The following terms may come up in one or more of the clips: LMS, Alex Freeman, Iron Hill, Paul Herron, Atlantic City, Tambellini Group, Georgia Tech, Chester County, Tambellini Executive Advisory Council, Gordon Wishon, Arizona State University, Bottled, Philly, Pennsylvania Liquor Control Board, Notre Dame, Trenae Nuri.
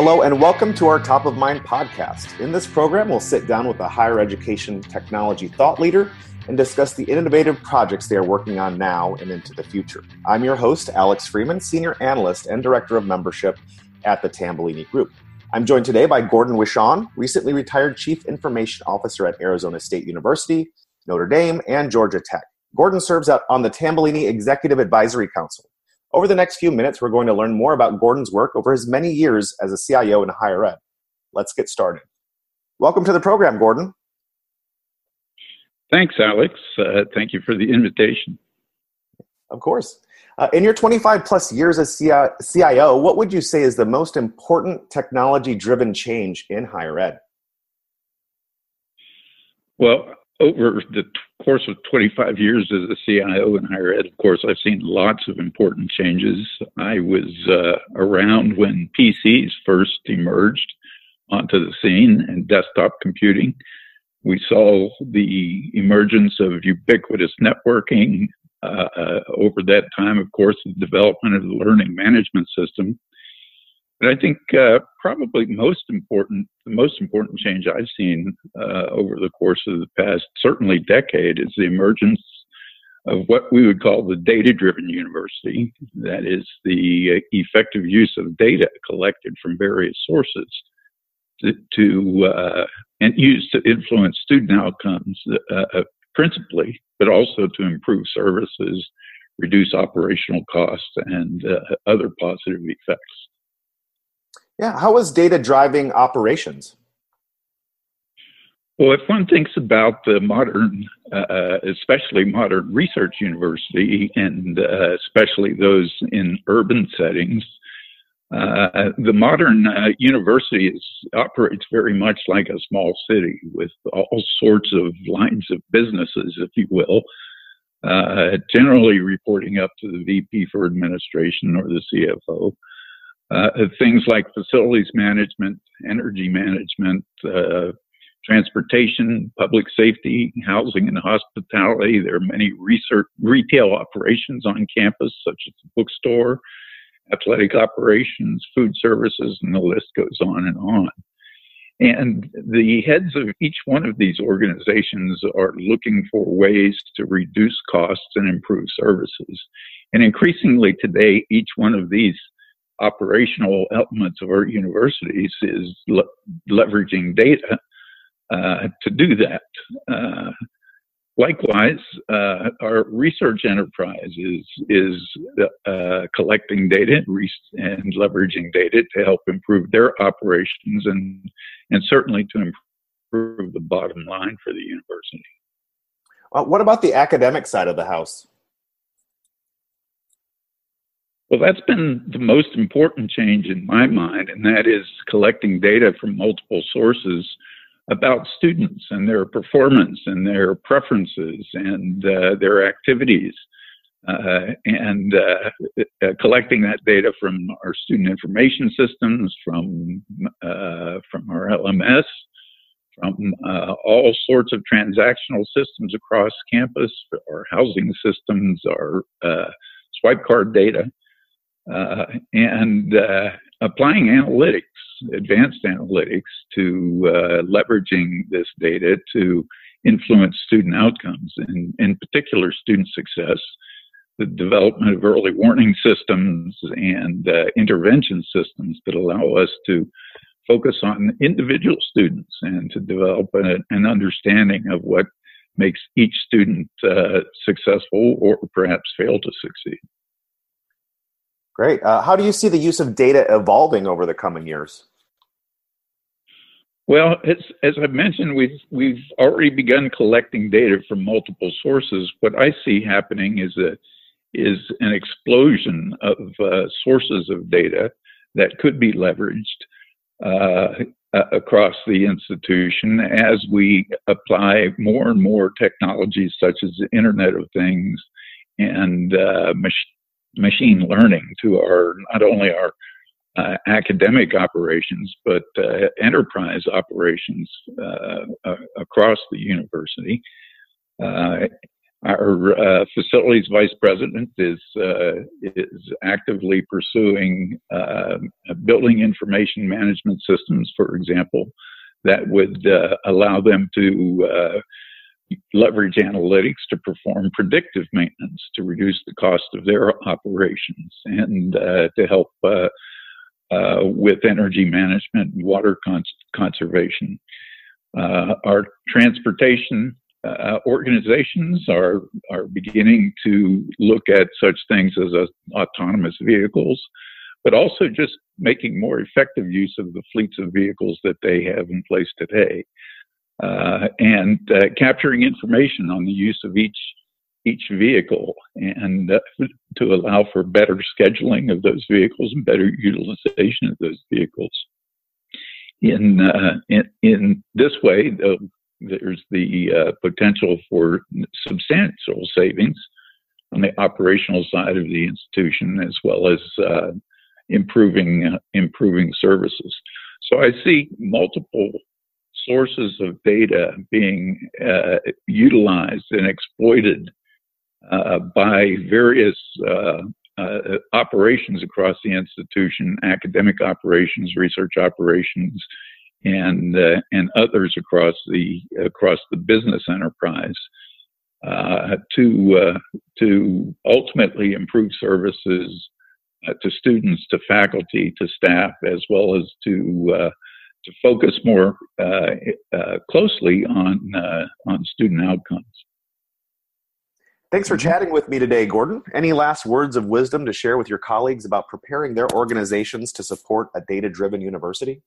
Hello and welcome to our Top of Mind podcast. In this program, we'll sit down with a higher education technology thought leader and discuss the innovative projects they are working on now and into the future. I'm your host, Alex Freeman, Senior Analyst and Director of Membership at the Tambellini Group. I'm joined today by Gordon Wishon, recently retired Chief Information Officer at Arizona State University, Notre Dame, and Georgia Tech. Gordon serves out on the Tambellini Executive Advisory Council. Over the next few minutes, we're going to learn more about Gordon's work over his many years as a CIO in higher ed. Let's get started. Welcome to the program, Gordon. Thanks, Alex. Thank you for the invitation. Of course. In your 25 plus years as CIO, what would you say is the most important technology-driven change in higher ed? Well, over the course of 25 years as a CIO in higher ed, of course, I've seen lots of important changes. I was around when PCs first emerged onto the scene and desktop computing. We saw the emergence of ubiquitous networking. Over that time, of course, the development of the learning management system. But I think probably the most important change I've seen over the course of the past, certainly decade, is the emergence of what we would call the data-driven university. That is the effective use of data collected from various sources and used to influence student outcomes principally, but also to improve services, reduce operational costs, and other positive effects. Yeah, how is data driving operations? Well, if one thinks about the modern, especially modern research university, and especially those in urban settings, the modern university operates very much like a small city with all sorts of lines of businesses, if you will, generally reporting up to the VP for administration or the CFO. Things like facilities management, energy management, transportation, public safety, housing and hospitality. There are many retail operations on campus, such as the bookstore, athletic operations, food services, and the list goes on and on. And the heads of each one of these organizations are looking for ways to reduce costs and improve services. And increasingly today, each one of these operational elements of our universities is leveraging data to do that. Likewise, our research enterprise is collecting data and leveraging data to help improve their operations and certainly to improve the bottom line for the university. What about the academic side of the house? Well, that's been the most important change in my mind, and that is collecting data from multiple sources about students and their performance and their preferences and their activities, and collecting that data from our student information systems, from our LMS, from all sorts of transactional systems across campus, our housing systems, our swipe card data, and applying analytics, advanced analytics, to leveraging this data to influence student outcomes, and in particular student success, the development of early warning systems and intervention systems that allow us to focus on individual students and to develop an understanding of what makes each student successful or perhaps fail to succeed. Great. How do you see the use of data evolving over the coming years? Well, as I mentioned, we've already begun collecting data from multiple sources. What I see happening is an explosion of sources of data that could be leveraged across the institution as we apply more and more technologies such as the Internet of Things and machine learning to our not only our academic operations but enterprise operations across the university. Our facilities vice president is actively pursuing building information management systems, for example, that would allow them to leverage analytics to perform predictive maintenance to reduce the cost of their operations and to help with energy management and water conservation. Our transportation organizations are beginning to look at such things as autonomous vehicles, but also just making more effective use of the fleets of vehicles that they have in place today, and capturing information on the use of each vehicle and to allow for better scheduling of those vehicles and better utilization of those vehicles. In this way, there's the potential for substantial savings on the operational side of the institution, as well as improving services. So I see multiple sources of data being utilized and exploited by various operations across the institution, academic operations, research operations, and others across the business enterprise to ultimately improve services to students, to faculty, to staff, as well as to focus more closely on student outcomes. Thanks for chatting with me today, Gordon. Any last words of wisdom to share with your colleagues about preparing their organizations to support a data-driven university?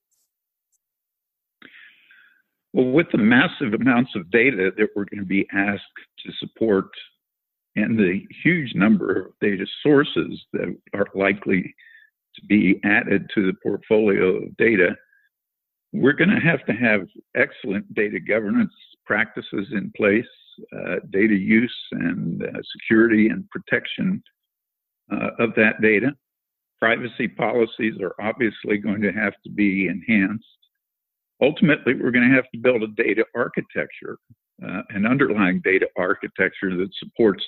Well, with the massive amounts of data that we're going to be asked to support and the huge number of data sources that are likely to be added to the portfolio of data, we're going to have excellent data governance practices in place, data use and security and protection of that data. Privacy policies are obviously going to have to be enhanced. Ultimately, we're going to have to build a data architecture, an underlying data architecture that supports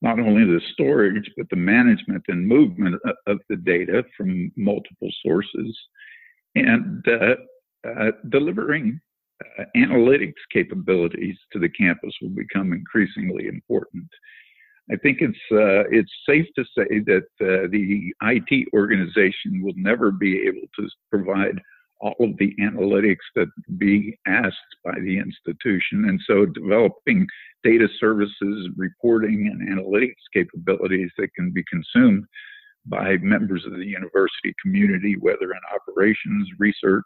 not only the storage, but the management and movement of the data from multiple sources, and delivering analytics capabilities to the campus will become increasingly important. I think it's safe to say that the IT organization will never be able to provide all of the analytics that be asked by the institution. And so developing data services, reporting, and analytics capabilities that can be consumed by members of the university community, whether in operations, research,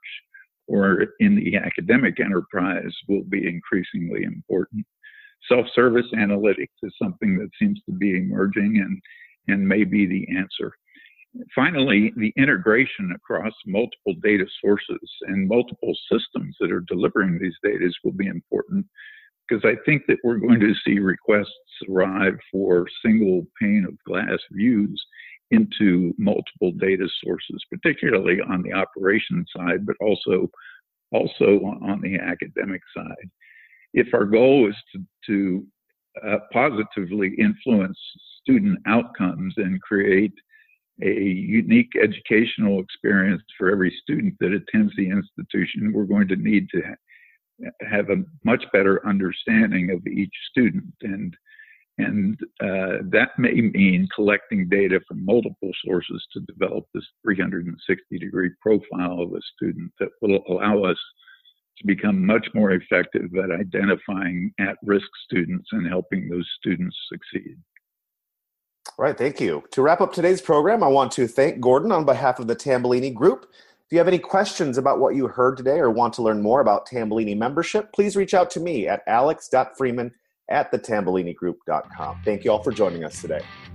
or in the academic enterprise, will be increasingly important. Self-service analytics is something that seems to be emerging and may be the answer. Finally, the integration across multiple data sources and multiple systems that are delivering these data will be important, because I think that we're going to see requests arrive for single pane of glass views into multiple data sources, particularly on the operations side, but also on the academic side. If our goal is to positively influence student outcomes and create a unique educational experience for every student that attends the institution, we're going to need to have a much better understanding of each student. And that may mean collecting data from multiple sources to develop this 360-degree profile of a student that will allow us to become much more effective at identifying at-risk students and helping those students succeed. All right, thank you. To wrap up today's program, I want to thank Gordon on behalf of the Tambellini Group. If you have any questions about what you heard today or want to learn more about Tambellini membership, please reach out to me at alex.freeman@thetambellinigroup.com. Thank you all for joining us today.